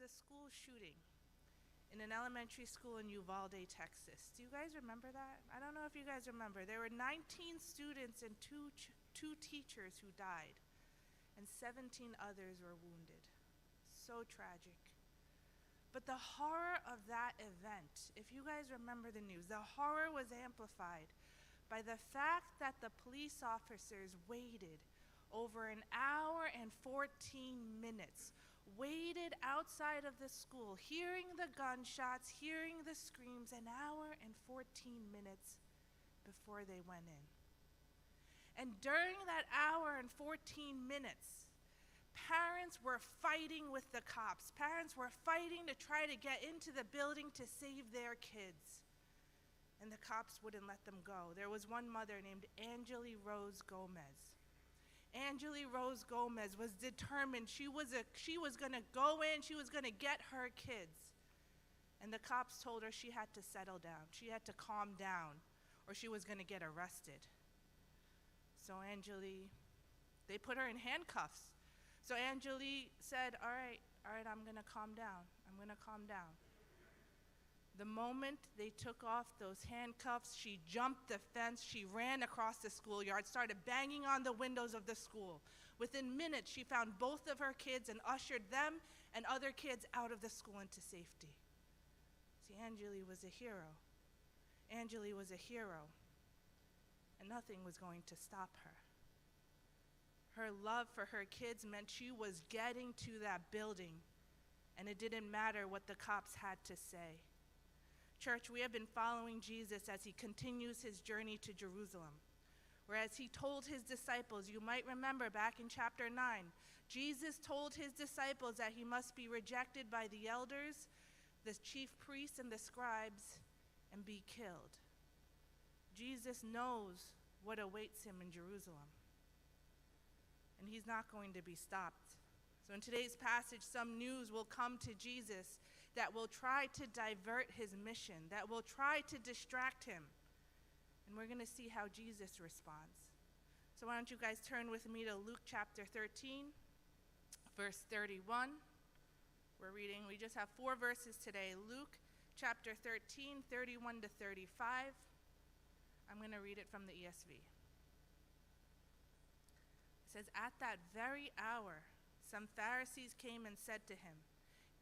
was a school shooting in an elementary school in Uvalde, Texas. Do you guys remember that? I don't know if you guys remember. There were 19 students and two teachers who died, and 17 others were wounded. So tragic. But the horror of that event, if you guys remember the news, the horror was amplified by the fact that the police officers waited over an hour and 14 minutes, waited outside of the school, hearing the gunshots, hearing the screams, an hour and 14 minutes before they went in. And during that hour and 14 minutes, parents were fighting with the cops. Parents were fighting to try to get into the building to save their kids. And the cops wouldn't let them go. There was one mother named Angeli Rose Gomez. Angeli Rose Gomez was determined she was going to go in, she was going to get her kids. And the cops told her she had to settle down, she had to calm down, or she was going to get arrested. So Angeli, they put her in handcuffs. So Angeli said, all right, I'm going to calm down. The moment they took off those handcuffs, she jumped the fence, she ran across the schoolyard, started banging on the windows of the school. Within minutes, she found both of her kids and ushered them and other kids out of the school into safety. See, Angeli was a hero. Angeli was a hero, and nothing was going to stop her. Her love for her kids meant she was getting to that building, and it didn't matter what the cops had to say. Church, we have been following Jesus as he continues his journey to Jerusalem, whereas he told his disciples, you might remember back in chapter 9, Jesus told his disciples that he must be rejected by the elders, the chief priests, and the scribes, and be killed. Jesus knows what awaits him in Jerusalem, and he's not going to be stopped. So in today's passage, some news will come to Jesus that will try to divert his mission, that will try to distract him. And we're going to see how Jesus responds. So why don't you guys turn with me to Luke chapter 13, verse 31. We just have 4 verses today. Luke chapter 13, 31 to 35. I'm going to read it from the ESV. It says, at that very hour, some Pharisees came and said to him,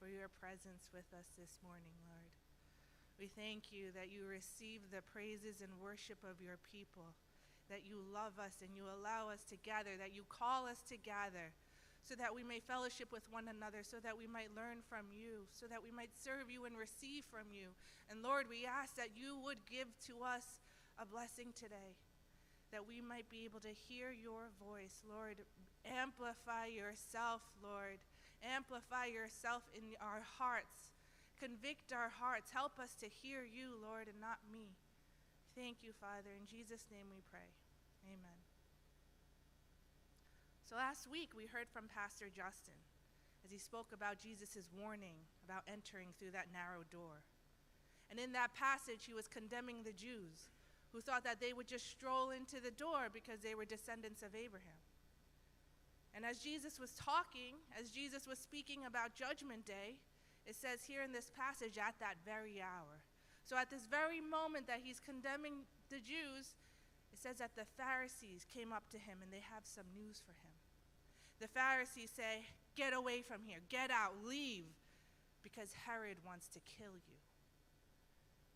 for your presence with us this morning, Lord. We thank you that you receive the praises and worship of your people, that you love us and you allow us to gather, that you call us to gather so that we may fellowship with one another, so that we might learn from you, so that we might serve you and receive from you. And Lord, we ask that you would give to us a blessing today, that we might be able to hear your voice, Lord. Amplify yourself, Lord. Amplify yourself in our hearts. Convict our hearts. Help us to hear you, Lord, and not me. Thank you, Father. In Jesus' name we pray. Amen. So last week we heard from Pastor Justin as he spoke about Jesus' warning about entering through that narrow door. And in that passage he was condemning the Jews who thought that they would just stroll into the door because they were descendants of Abraham. And as Jesus was speaking about Judgment Day, it says here in this passage, at that very hour. So at this very moment that he's condemning the Jews, it says that the Pharisees came up to him and they have some news for him. The Pharisees say, get away from here, get out, leave, because Herod wants to kill you.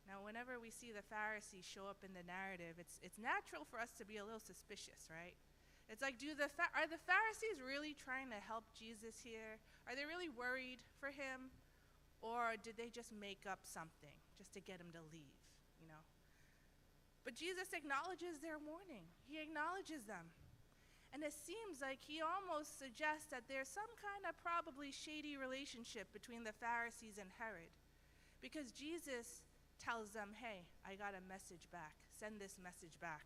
Now, whenever we see the Pharisees show up in the narrative, it's natural for us to be a little suspicious, right? It's like, are the Pharisees really trying to help Jesus here? Are they really worried for him? Or did they just make up something just to get him to leave, you know? But Jesus acknowledges their mourning. He acknowledges them. And it seems like he almost suggests that there's some kind of probably shady relationship between the Pharisees and Herod. Because Jesus tells them, hey, I got a message back. Send this message back.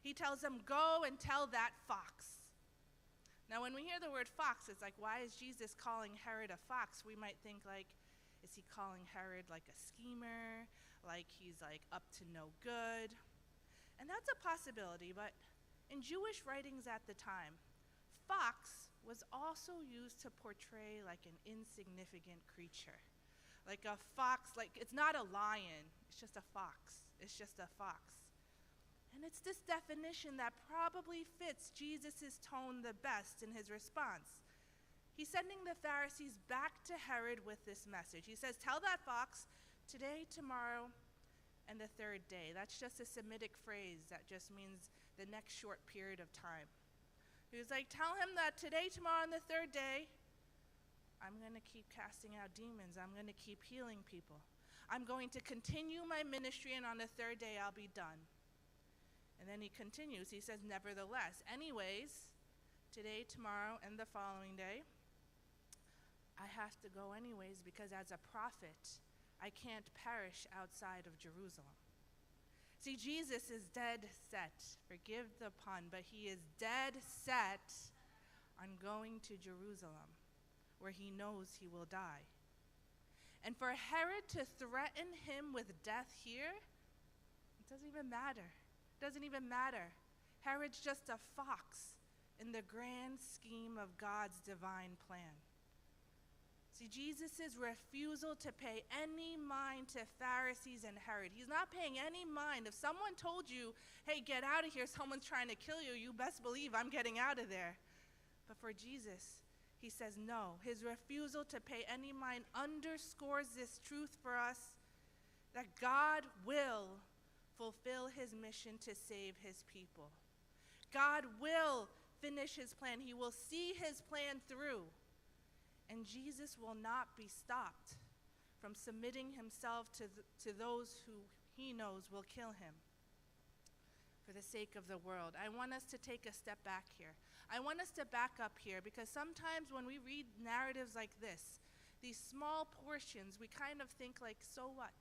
He tells them, go and tell that fox. Now, when we hear the word fox, it's like, why is Jesus calling Herod a fox? We might think, like, is he calling Herod like a schemer? Like he's like up to no good? And that's a possibility, but in Jewish writings at the time, fox was also used to portray like an insignificant creature. Like a fox, like it's not a lion, it's just a fox. It's just a fox. And it's this definition that probably fits Jesus' tone the best in his response. He's sending the Pharisees back to Herod with this message. He says, tell that fox, today, tomorrow, and the third day. That's just a Semitic phrase that just means the next short period of time. He was like, tell him that today, tomorrow, and the third day, I'm going to keep casting out demons. I'm going to keep healing people. I'm going to continue my ministry, and on the third day, I'll be done. And then he continues, he says, nevertheless, anyways, today, tomorrow, and the following day, I have to go anyways because as a prophet, I can't perish outside of Jerusalem. See, Jesus is dead set, forgive the pun, but he is dead set on going to Jerusalem where he knows he will die. And for Herod to threaten him with death here, it doesn't even matter. Doesn't even matter. Herod's just a fox in the grand scheme of God's divine plan. See, Jesus' refusal to pay any mind to Pharisees and Herod. He's not paying any mind. If someone told you, hey, get out of here, someone's trying to kill you, you best believe I'm getting out of there. But for Jesus, he says no. His refusal to pay any mind underscores this truth for us that God will fulfill his mission to save his people. God will finish his plan. He will see his plan through. And Jesus will not be stopped from submitting himself to those who he knows will kill him for the sake of the world. I want us to take a step back here. I want us to back up here because sometimes when we read narratives like this, these small portions, we kind of think like, so what?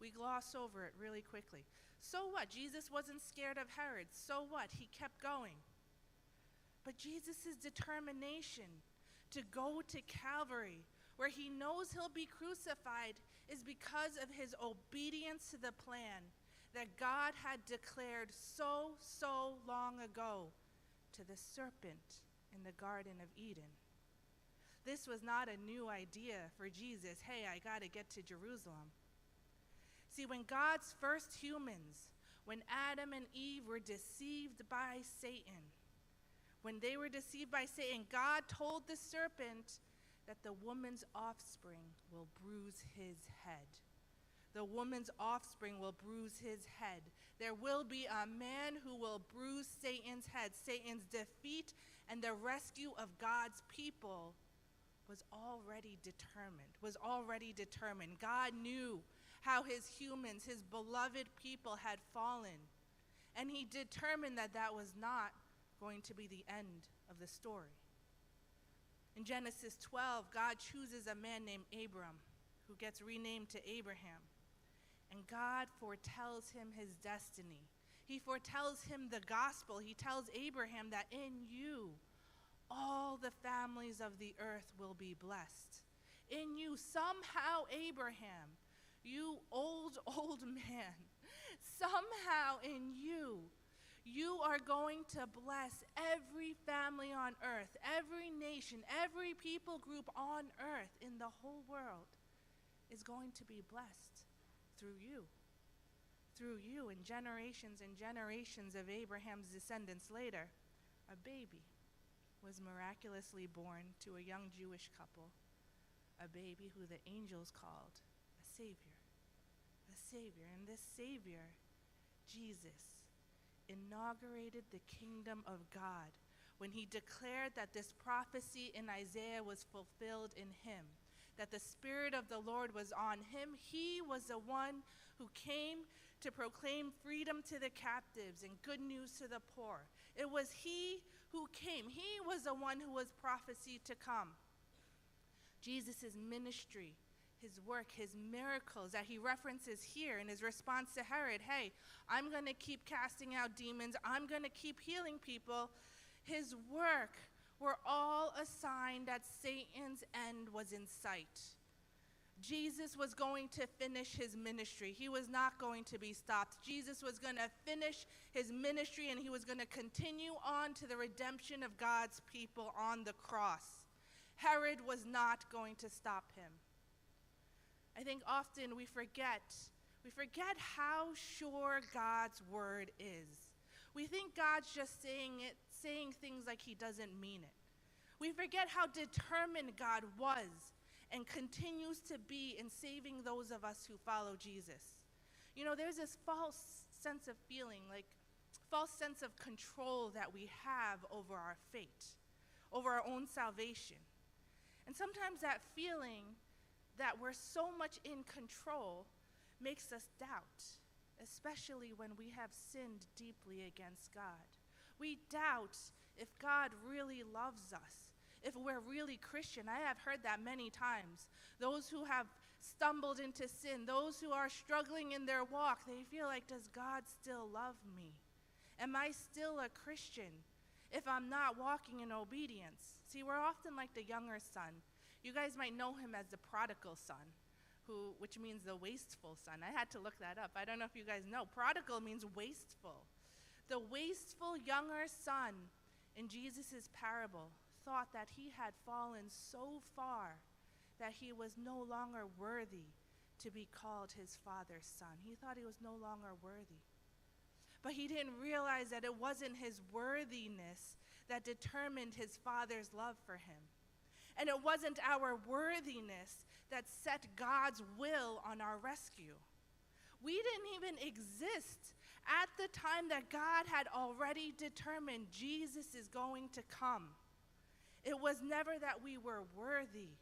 We gloss over it really quickly. So what? Jesus wasn't scared of Herod. So what? He kept going. But Jesus' determination to go to Calvary, where he knows he'll be crucified, is because of his obedience to the plan that God had declared so long ago to the serpent in the Garden of Eden. This was not a new idea for Jesus. Hey, I got to get to Jerusalem. See, when God's first humans, when Adam and Eve were deceived by Satan, God told the serpent that the woman's offspring will bruise his head. The woman's offspring will bruise his head. There will be a man who will bruise Satan's head. Satan's defeat and the rescue of God's people was already determined. God knew how his humans, his beloved people, had fallen. And he determined that was not going to be the end of the story. In Genesis 12, God chooses a man named Abram, who gets renamed to Abraham. And God foretells him his destiny. He foretells him the gospel. He tells Abraham that in you, all the families of the earth will be blessed. In you, somehow, Abraham, you old man, somehow in you, you are going to bless every family on earth, every nation, every people group on earth in the whole world is going to be blessed through you and generations of Abraham's descendants later. A baby was miraculously born to a young Jewish couple, a baby who the angels called a Savior. Savior. And this Savior, Jesus, inaugurated the kingdom of God when he declared that this prophecy in Isaiah was fulfilled in him, that the Spirit of the Lord was on him. He was the one who came to proclaim freedom to the captives and good news to the poor. It was he who came. He was the one who was prophecy to come. Jesus' ministry, his work, his miracles that he references here in his response to Herod, hey, I'm going to keep casting out demons, I'm going to keep healing people, his work were all a sign that Satan's end was in sight. Jesus was going to finish his ministry. He was not going to be stopped. Jesus was going to finish his ministry, and he was going to continue on to the redemption of God's people on the cross. Herod was not going to stop him. I think often we forget how sure God's word is. We think God's just saying things like he doesn't mean it. We forget how determined God was and continues to be in saving those of us who follow Jesus. You know, there's this false sense of control that we have over our fate, over our own salvation. And sometimes that feeling that we're so much in control makes us doubt, especially when we have sinned deeply against God. We doubt if God really loves us, if we're really Christian. I have heard that many times. Those who have stumbled into sin, those who are struggling in their walk, they feel like, does God still love me? Am I still a Christian if I'm not walking in obedience? See, we're often like the younger son. You guys might know him as the prodigal son, which means the wasteful son. I had to look that up. I don't know if you guys know. Prodigal means wasteful. The wasteful younger son in Jesus' parable thought that he had fallen so far that he was no longer worthy to be called his father's son. He thought he was no longer worthy. But he didn't realize that it wasn't his worthiness that determined his father's love for him. And it wasn't our worthiness that set God's will on our rescue. We didn't even exist at the time that God had already determined Jesus is going to come. It was never that we were worthy,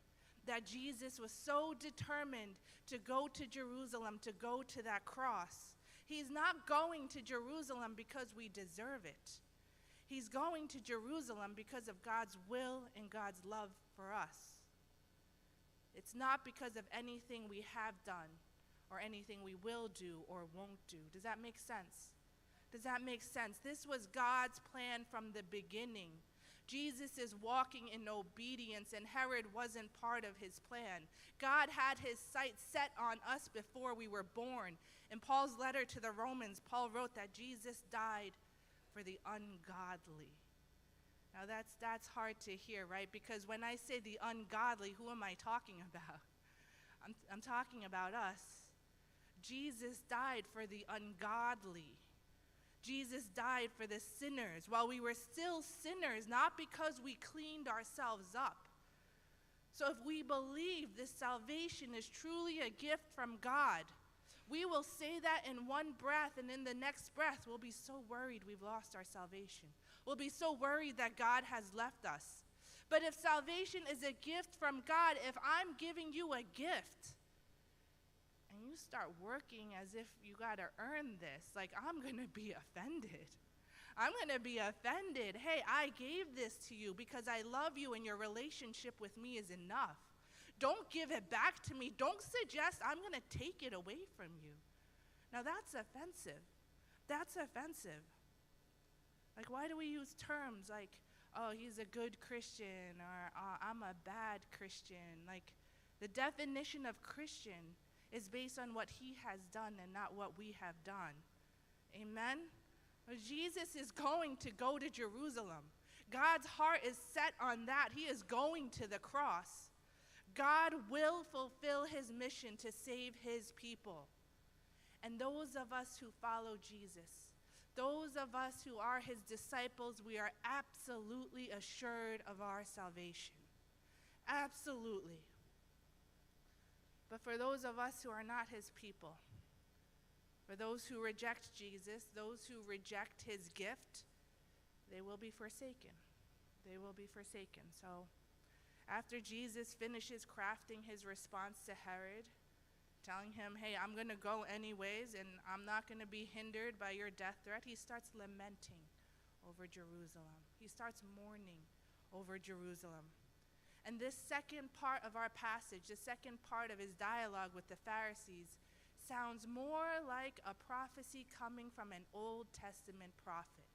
that Jesus was so determined to go to Jerusalem, to go to that cross. He's not going to Jerusalem because we deserve it. He's going to Jerusalem because of God's will and God's love for us. It's not because of anything we have done or anything we will do or won't do. Does that make sense? Does that make sense? This was God's plan from the beginning. Jesus is walking in obedience, and Herod wasn't part of his plan. God had his sights set on us before we were born. In Paul's letter to the Romans, Paul wrote that Jesus died for the ungodly. Now that's hard to hear, right? Because when I say the ungodly, who am I talking about? I'm talking about us. Jesus died for the ungodly. Jesus died for the sinners while we were still sinners, not because we cleaned ourselves up. So if we believe this salvation is truly a gift from God, we will say that in one breath, and in the next breath, we'll be so worried we've lost our salvation. We'll be so worried that God has left us. But if salvation is a gift from God, if I'm giving you a gift, and you start working as if you got to earn this, like, I'm going to be offended. I'm going to be offended. Hey, I gave this to you because I love you and your relationship with me is enough. Don't give it back to me. Don't suggest I'm going to take it away from you. Now that's offensive. That's offensive. Like, why do we use terms like, oh, he's a good Christian, or I'm a bad Christian? Like, the definition of Christian is based on what he has done and not what we have done. Amen? Jesus is going to go to Jerusalem. God's heart is set on that. He is going to the cross. God will fulfill his mission to save his people. And those of us who follow Jesus, those of us who are his disciples, we are absolutely assured of our salvation. Absolutely. But for those of us who are not his people, For those who reject Jesus, those who reject his gift, they will be forsaken. They will be forsaken. So after Jesus finishes crafting his response to Herod, telling him, hey, I'm going to go anyways, and I'm not going to be hindered by your death threat, he starts lamenting over Jerusalem. He starts mourning over Jerusalem. And this second part of our passage, the second part of his dialogue with the Pharisees, sounds more like a prophecy coming from an Old Testament prophet.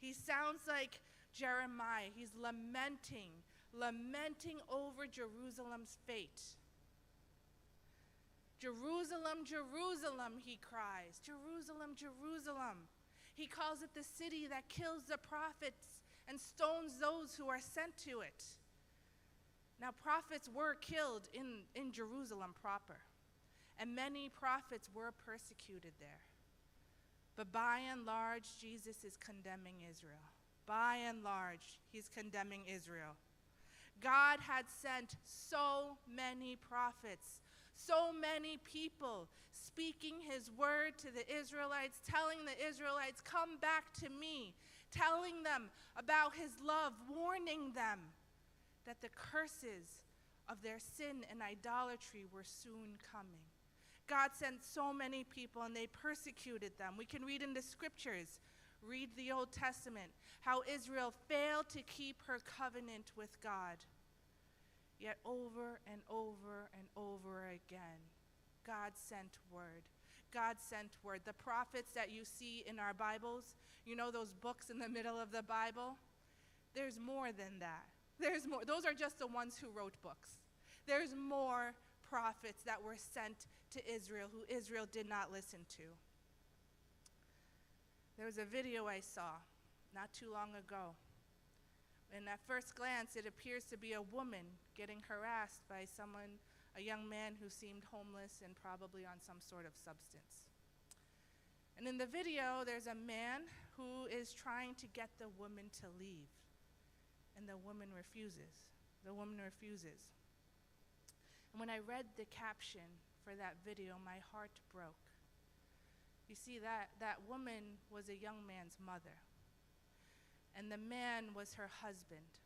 He sounds like Jeremiah. He's lamenting over Jerusalem's fate. Jerusalem, Jerusalem, he cries. Jerusalem, Jerusalem. He calls it the city that kills the prophets and stones those who are sent to it. Now, prophets were killed in Jerusalem proper, and many prophets were persecuted there. But by and large, Jesus is condemning Israel. By and large, he's condemning Israel. God had sent so many prophets, so many people speaking his word to the Israelites, telling the Israelites, come back to me, telling them about his love, warning them that the curses of their sin and idolatry were soon coming. God sent so many people and they persecuted them. We can read in the scriptures, read the Old Testament, how Israel failed to keep her covenant with God. Yet over and over and over again, God sent word. God sent word. The prophets that you see in our Bibles, you know those books in the middle of the Bible? There's more than that. There's more. Those are just the ones who wrote books. There's more prophets that were sent to Israel who Israel did not listen to. There was a video I saw not too long ago. And at first glance, it appears to be a woman getting harassed by someone, a young man who seemed homeless and probably on some sort of substance. And in the video, there's a man who is trying to get the woman to leave. And the woman refuses. The woman refuses. And when I read the caption for that video, my heart broke. You see, that woman was a young man's mother. And the man was her husband.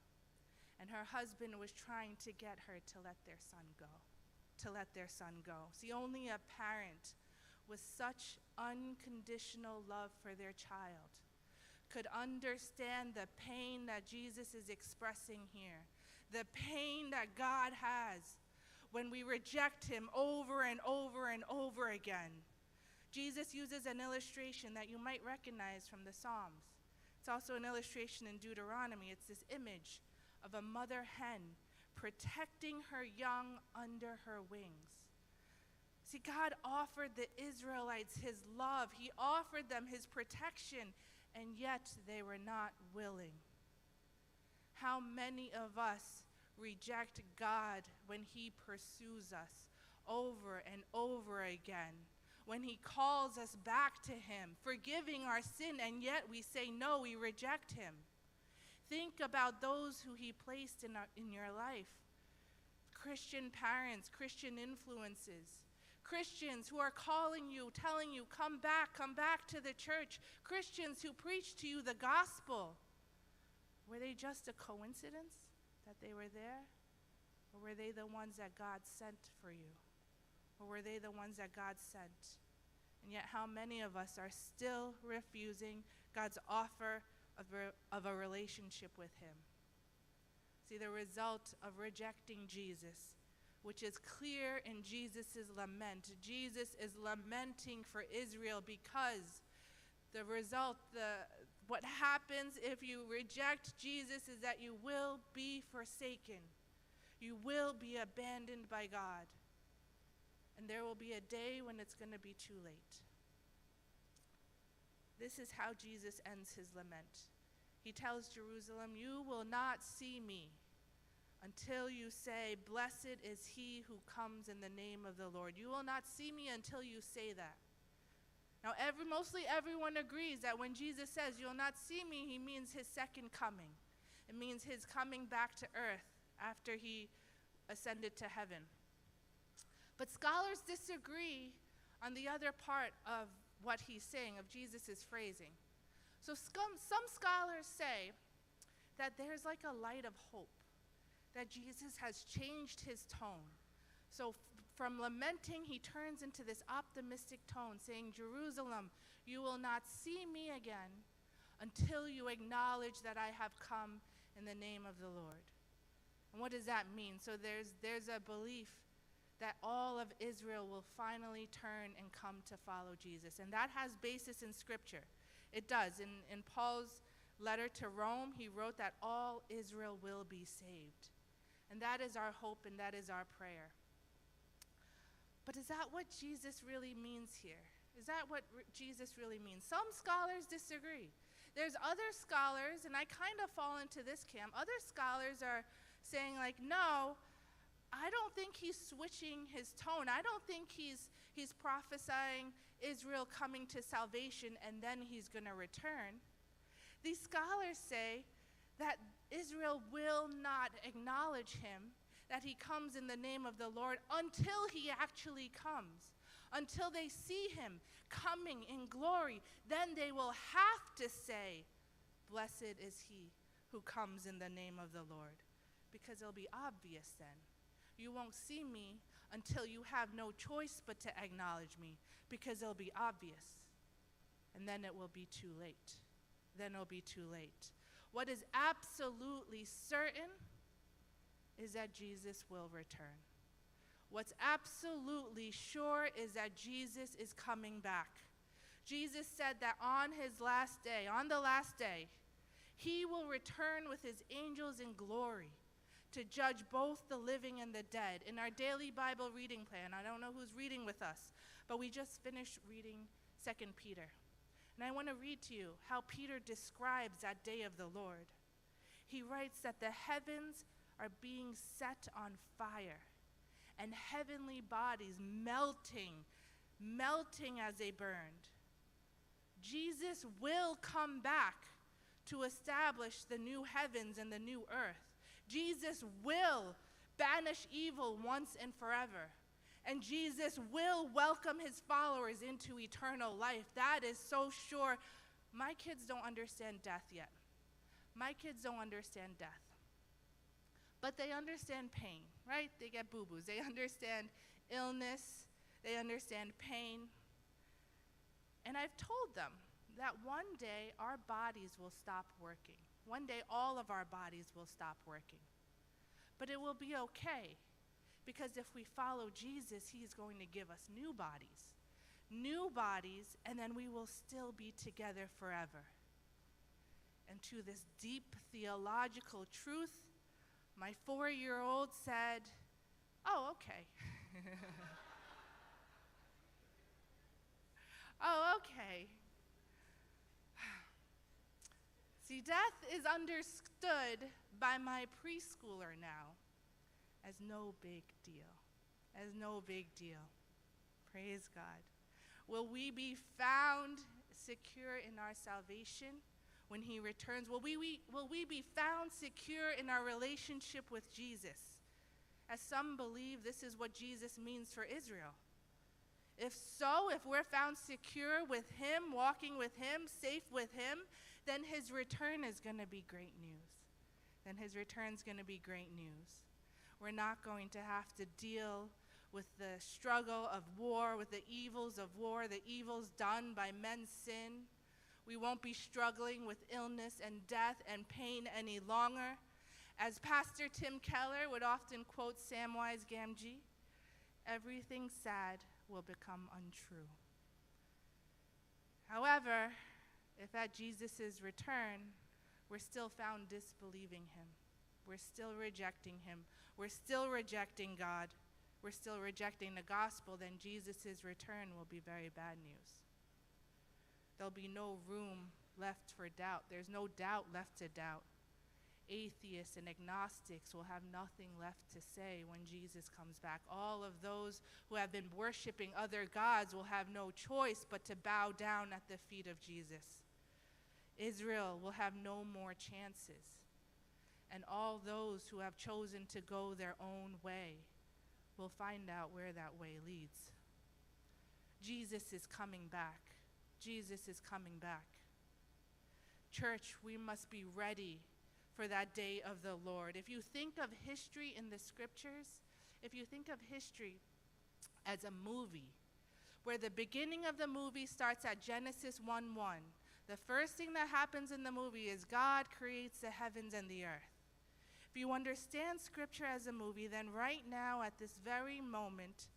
And her husband was trying to get her to let their son go. To let their son go. See, only a parent with such unconditional love for their child could understand the pain that Jesus is expressing here. The pain that God has when we reject him over and over and over again. Jesus uses an illustration that you might recognize from the Psalms. It's also an illustration in Deuteronomy. It's this image of a mother hen protecting her young under her wings. See, God offered the Israelites his love. He offered them his protection, and yet they were not willing. How many of us reject God when he pursues us over and over again? When he calls us back to him, forgiving our sin, and yet we say no, we reject him. Think about those who he placed in your life. Christian parents, Christian influences, Christians who are calling you, telling you, come back to the church. Christians who preach to you the gospel. Were they just a coincidence that they were there? Or were they the ones that God sent for you? Or were they the ones that God sent? And yet how many of us are still refusing God's offer of a relationship with him? See, the result of rejecting Jesus, which is clear in Jesus' lament. Jesus is lamenting for Israel because the result, what happens if you reject Jesus is that you will be forsaken. You will be abandoned by God. And there will be a day when it's going to be too late. This is how Jesus ends his lament. He tells Jerusalem, you will not see me until you say, blessed is he who comes in the name of the Lord. You will not see me until you say that. Now, mostly everyone agrees that when Jesus says, you will not see me, he means his second coming. It means his coming back to earth after he ascended to heaven. But scholars disagree on the other part of what he's saying, of Jesus' phrasing. So some scholars say that there's like a light of hope, that Jesus has changed his tone. So from lamenting, he turns into this optimistic tone, saying, Jerusalem, you will not see me again until you acknowledge that I have come in the name of the Lord. And what does that mean? So there's a belief that all of Israel will finally turn and come to follow Jesus. And that has basis in Scripture. It does. In Paul's letter to Rome, he wrote that all Israel will be saved. And that is our hope and that is our prayer. But is that what Jesus really means here? Is that what Jesus really means? Some scholars disagree. There's other scholars, and I kind of fall into this camp. Other scholars are saying, like, no, I don't think he's switching his tone. I don't think he's prophesying Israel coming to salvation and then he's going to return. These scholars say that Israel will not acknowledge him, that he comes in the name of the Lord until he actually comes, until they see him coming in glory. Then they will have to say, blessed is he who comes in the name of the Lord, because it'll be obvious then. You won't see me until you have no choice but to acknowledge me, because it'll be obvious. And then it will be too late. Then it'll be too late. What is absolutely certain is that Jesus will return. What's absolutely sure is that Jesus is coming back. Jesus said that on his last day, on the last day, he will return with his angels in glory to judge both the living and the dead. In our daily Bible reading plan, I don't know who's reading with us, but we just finished reading 2 Peter. And I want to read to you how Peter describes that day of the Lord. He writes that the heavens are being set on fire, and heavenly bodies melting as they burned. Jesus will come back to establish the new heavens and the new earth. Jesus will banish evil once and forever. And Jesus will welcome his followers into eternal life. That is so sure. My kids don't understand death yet. My kids don't understand death. But they understand pain, right? They get boo-boos. They understand illness. They understand pain. And I've told them that one day our bodies will stop working. One day all of our bodies will stop working. But it will be okay, because if we follow Jesus, he's going to give us new bodies, and then we will still be together forever. And to this deep theological truth, my 4-year-old said, oh, okay. Oh, okay. See, death is understood by my preschooler now as no big deal, as no big deal. Praise God. Will we be found secure in our salvation when he returns? Will we be found secure in our relationship with Jesus? As some believe this is what Jesus means for Israel. If so, if we're found secure with him, walking with him, safe with him, then his return is going to be great news. Then his return's going to be great news. We're not going to have to deal with the struggle of war, with the evils of war, the evils done by men's sin. We won't be struggling with illness and death and pain any longer. As Pastor Tim Keller would often quote Samwise Gamgee, everything sad will become untrue. However, if at Jesus' return, we're still found disbelieving him, we're still rejecting him, we're still rejecting God, we're still rejecting the gospel, then Jesus' return will be very bad news. There'll be no room left for doubt. There's no doubt left to doubt. Atheists and agnostics will have nothing left to say when Jesus comes back. All of those who have been worshiping other gods will have no choice but to bow down at the feet of Jesus. Israel will have no more chances. And all those who have chosen to go their own way will find out where that way leads. Jesus is coming back. Jesus is coming back. Church, we must be ready for that day of the Lord. If you think of history in the scriptures, if you think of history as a movie, where the beginning of the movie starts at Genesis 1:1, the first thing that happens in the movie is God creates the heavens and the earth. If you understand scripture as a movie, then right now at this very moment,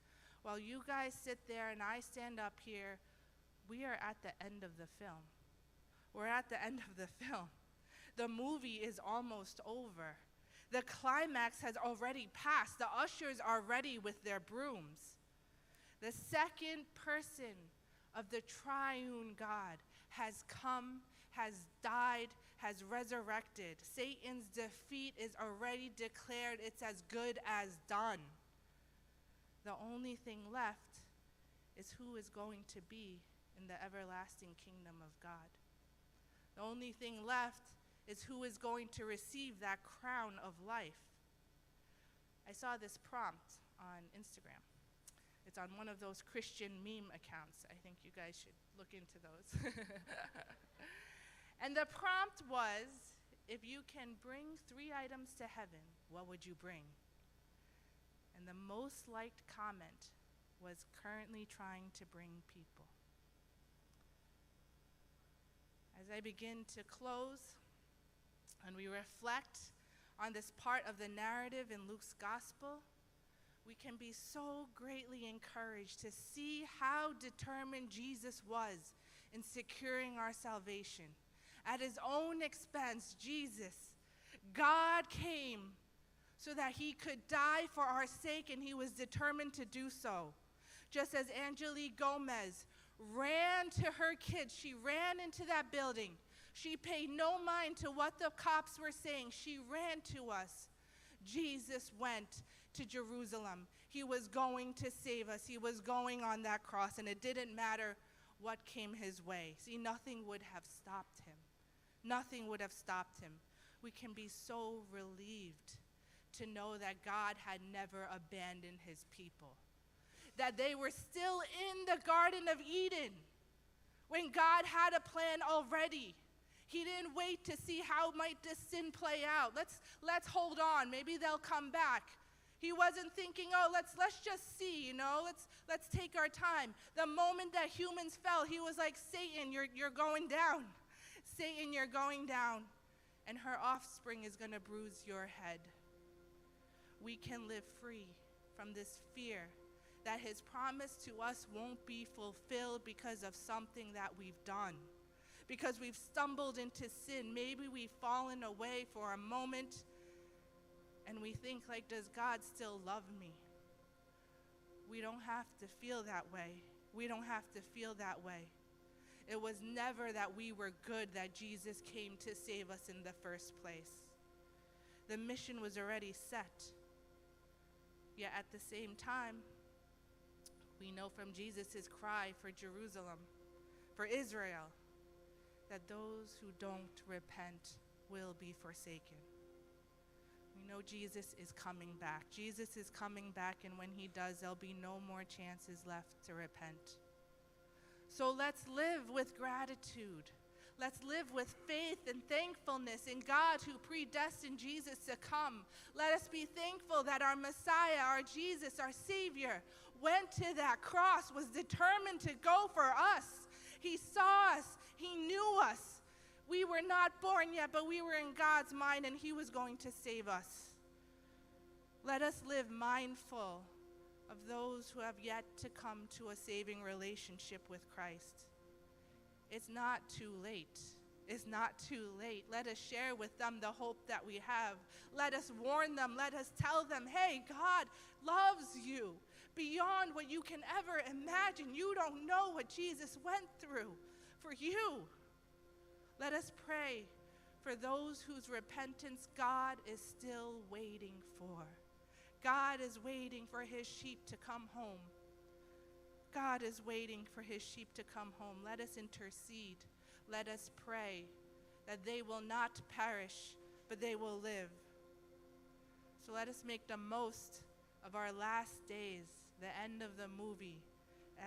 while you guys sit there and I stand up here, we are at the end of the film. We're at the end of the film. The movie is almost over. The climax has already passed. The ushers are ready with their brooms. The second person of the triune God has come, has died, has resurrected. Satan's defeat is already declared. It's as good as done. The only thing left is who is going to be in the everlasting kingdom of God. The only thing left is who is going to receive that crown of life. I saw this prompt on Instagram. It's on one of those Christian meme accounts. I think you guys should look into those. And the prompt was, if you can bring 3 items to heaven, what would you bring? And the most liked comment was currently trying to bring people. As I begin to close, and we reflect on this part of the narrative in Luke's gospel, we can be so greatly encouraged to see how determined Jesus was in securing our salvation. At his own expense, Jesus, God came so that he could die for our sake, and he was determined to do so. Just as Angeli Gomez ran to her kids, she ran into that building. She paid no mind to what the cops were saying. She ran to us. Jesus went to Jerusalem. He was going to save us. He was going on that cross, and it didn't matter what came his way. See, nothing would have stopped him. Nothing would have stopped him. We can be so relieved to know that God had never abandoned his people, that they were still in the Garden of Eden when God had a plan already. He didn't wait to see how might this sin play out. Let's hold on. Maybe they'll come back. He wasn't thinking, oh, let's just see, you know, let's take our time. The moment that humans fell, he was like, Satan, you're going down. Satan, you're going down. And her offspring is going to bruise your head. We can live free from this fear that his promise to us won't be fulfilled because of something that we've done, because we've stumbled into sin. Maybe we've fallen away for a moment, and we think, like, does God still love me? We don't have to feel that way. We don't have to feel that way. It was never that we were good that Jesus came to save us in the first place. The mission was already set. Yet at the same time, we know from Jesus' cry for Jerusalem, for Israel, that those who don't repent will be forsaken. We know Jesus is coming back. Jesus is coming back, and when he does, there'll be no more chances left to repent. So let's live with gratitude. Let's live with faith and thankfulness in God who predestined Jesus to come. Let us be thankful that our Messiah, our Jesus, our Savior, went to that cross, was determined to go for us. He saw us. He knew us. We were not born yet, but we were in God's mind, and he was going to save us. Let us live mindful of those who have yet to come to a saving relationship with Christ. It's not too late. It's not too late. Let us share with them the hope that we have. Let us warn them. Let us tell them, hey, God loves you beyond what you can ever imagine. You don't know what Jesus went through for you. Let us pray for those whose repentance God is still waiting for. God is waiting for his sheep to come home. God is waiting for his sheep to come home. Let us intercede. Let us pray that they will not perish, but they will live. So let us make the most of our last days, the end of the movie,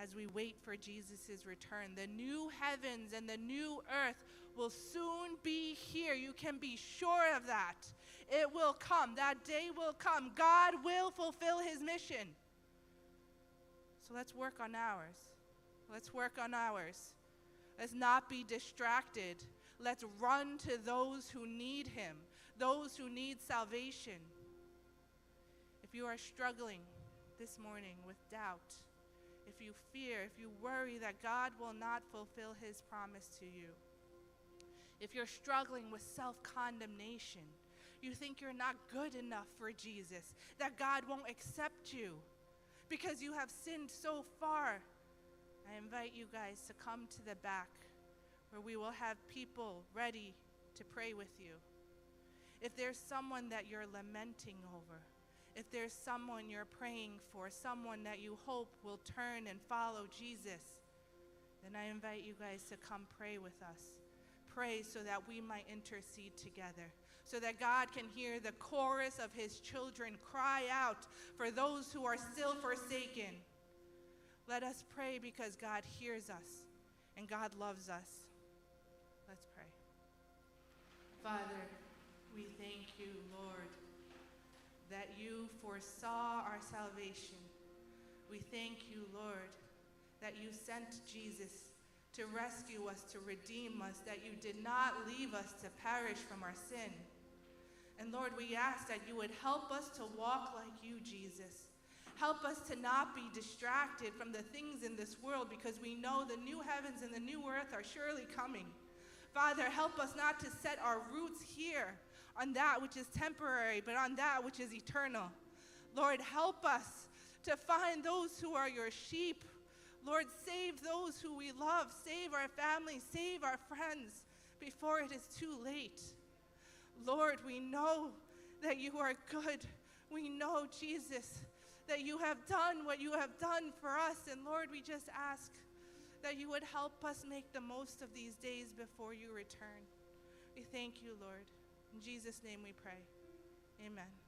as we wait for Jesus' return. The new heavens and the new earth will soon be here. You can be sure of that. It will come. That day will come. God will fulfill his mission. So let's work on ours. Let's work on ours. Let's not be distracted. Let's run to those who need him, those who need salvation. If you are struggling this morning with doubt, if you fear, if you worry that God will not fulfill his promise to you, if you're struggling with self-condemnation, you think you're not good enough for Jesus, that God won't accept you because you have sinned so far, I invite you guys to come to the back where we will have people ready to pray with you. If there's someone that you're lamenting over, if there's someone you're praying for, someone that you hope will turn and follow Jesus, then I invite you guys to come pray with us. Pray so that we might intercede together, so that God can hear the chorus of his children cry out for those who are still forsaken. Let us pray because God hears us and God loves us. Let's pray. Father, we thank you, Lord, that you foresaw our salvation. We thank you, Lord, that you sent Jesus to rescue us, to redeem us, that you did not leave us to perish from our sin. And Lord, we ask that you would help us to walk like you, Jesus. Help us to not be distracted from the things in this world, because we know the new heavens and the new earth are surely coming. Father, help us not to set our roots here on that which is temporary, but on that which is eternal. Lord, help us to find those who are your sheep. Lord, save those who we love. Save our families. Save our friends before it is too late. Lord, we know that you are good. We know, Jesus, that you have done what you have done for us. And Lord, we just ask that you would help us make the most of these days before you return. We thank you, Lord. In Jesus' name we pray. Amen.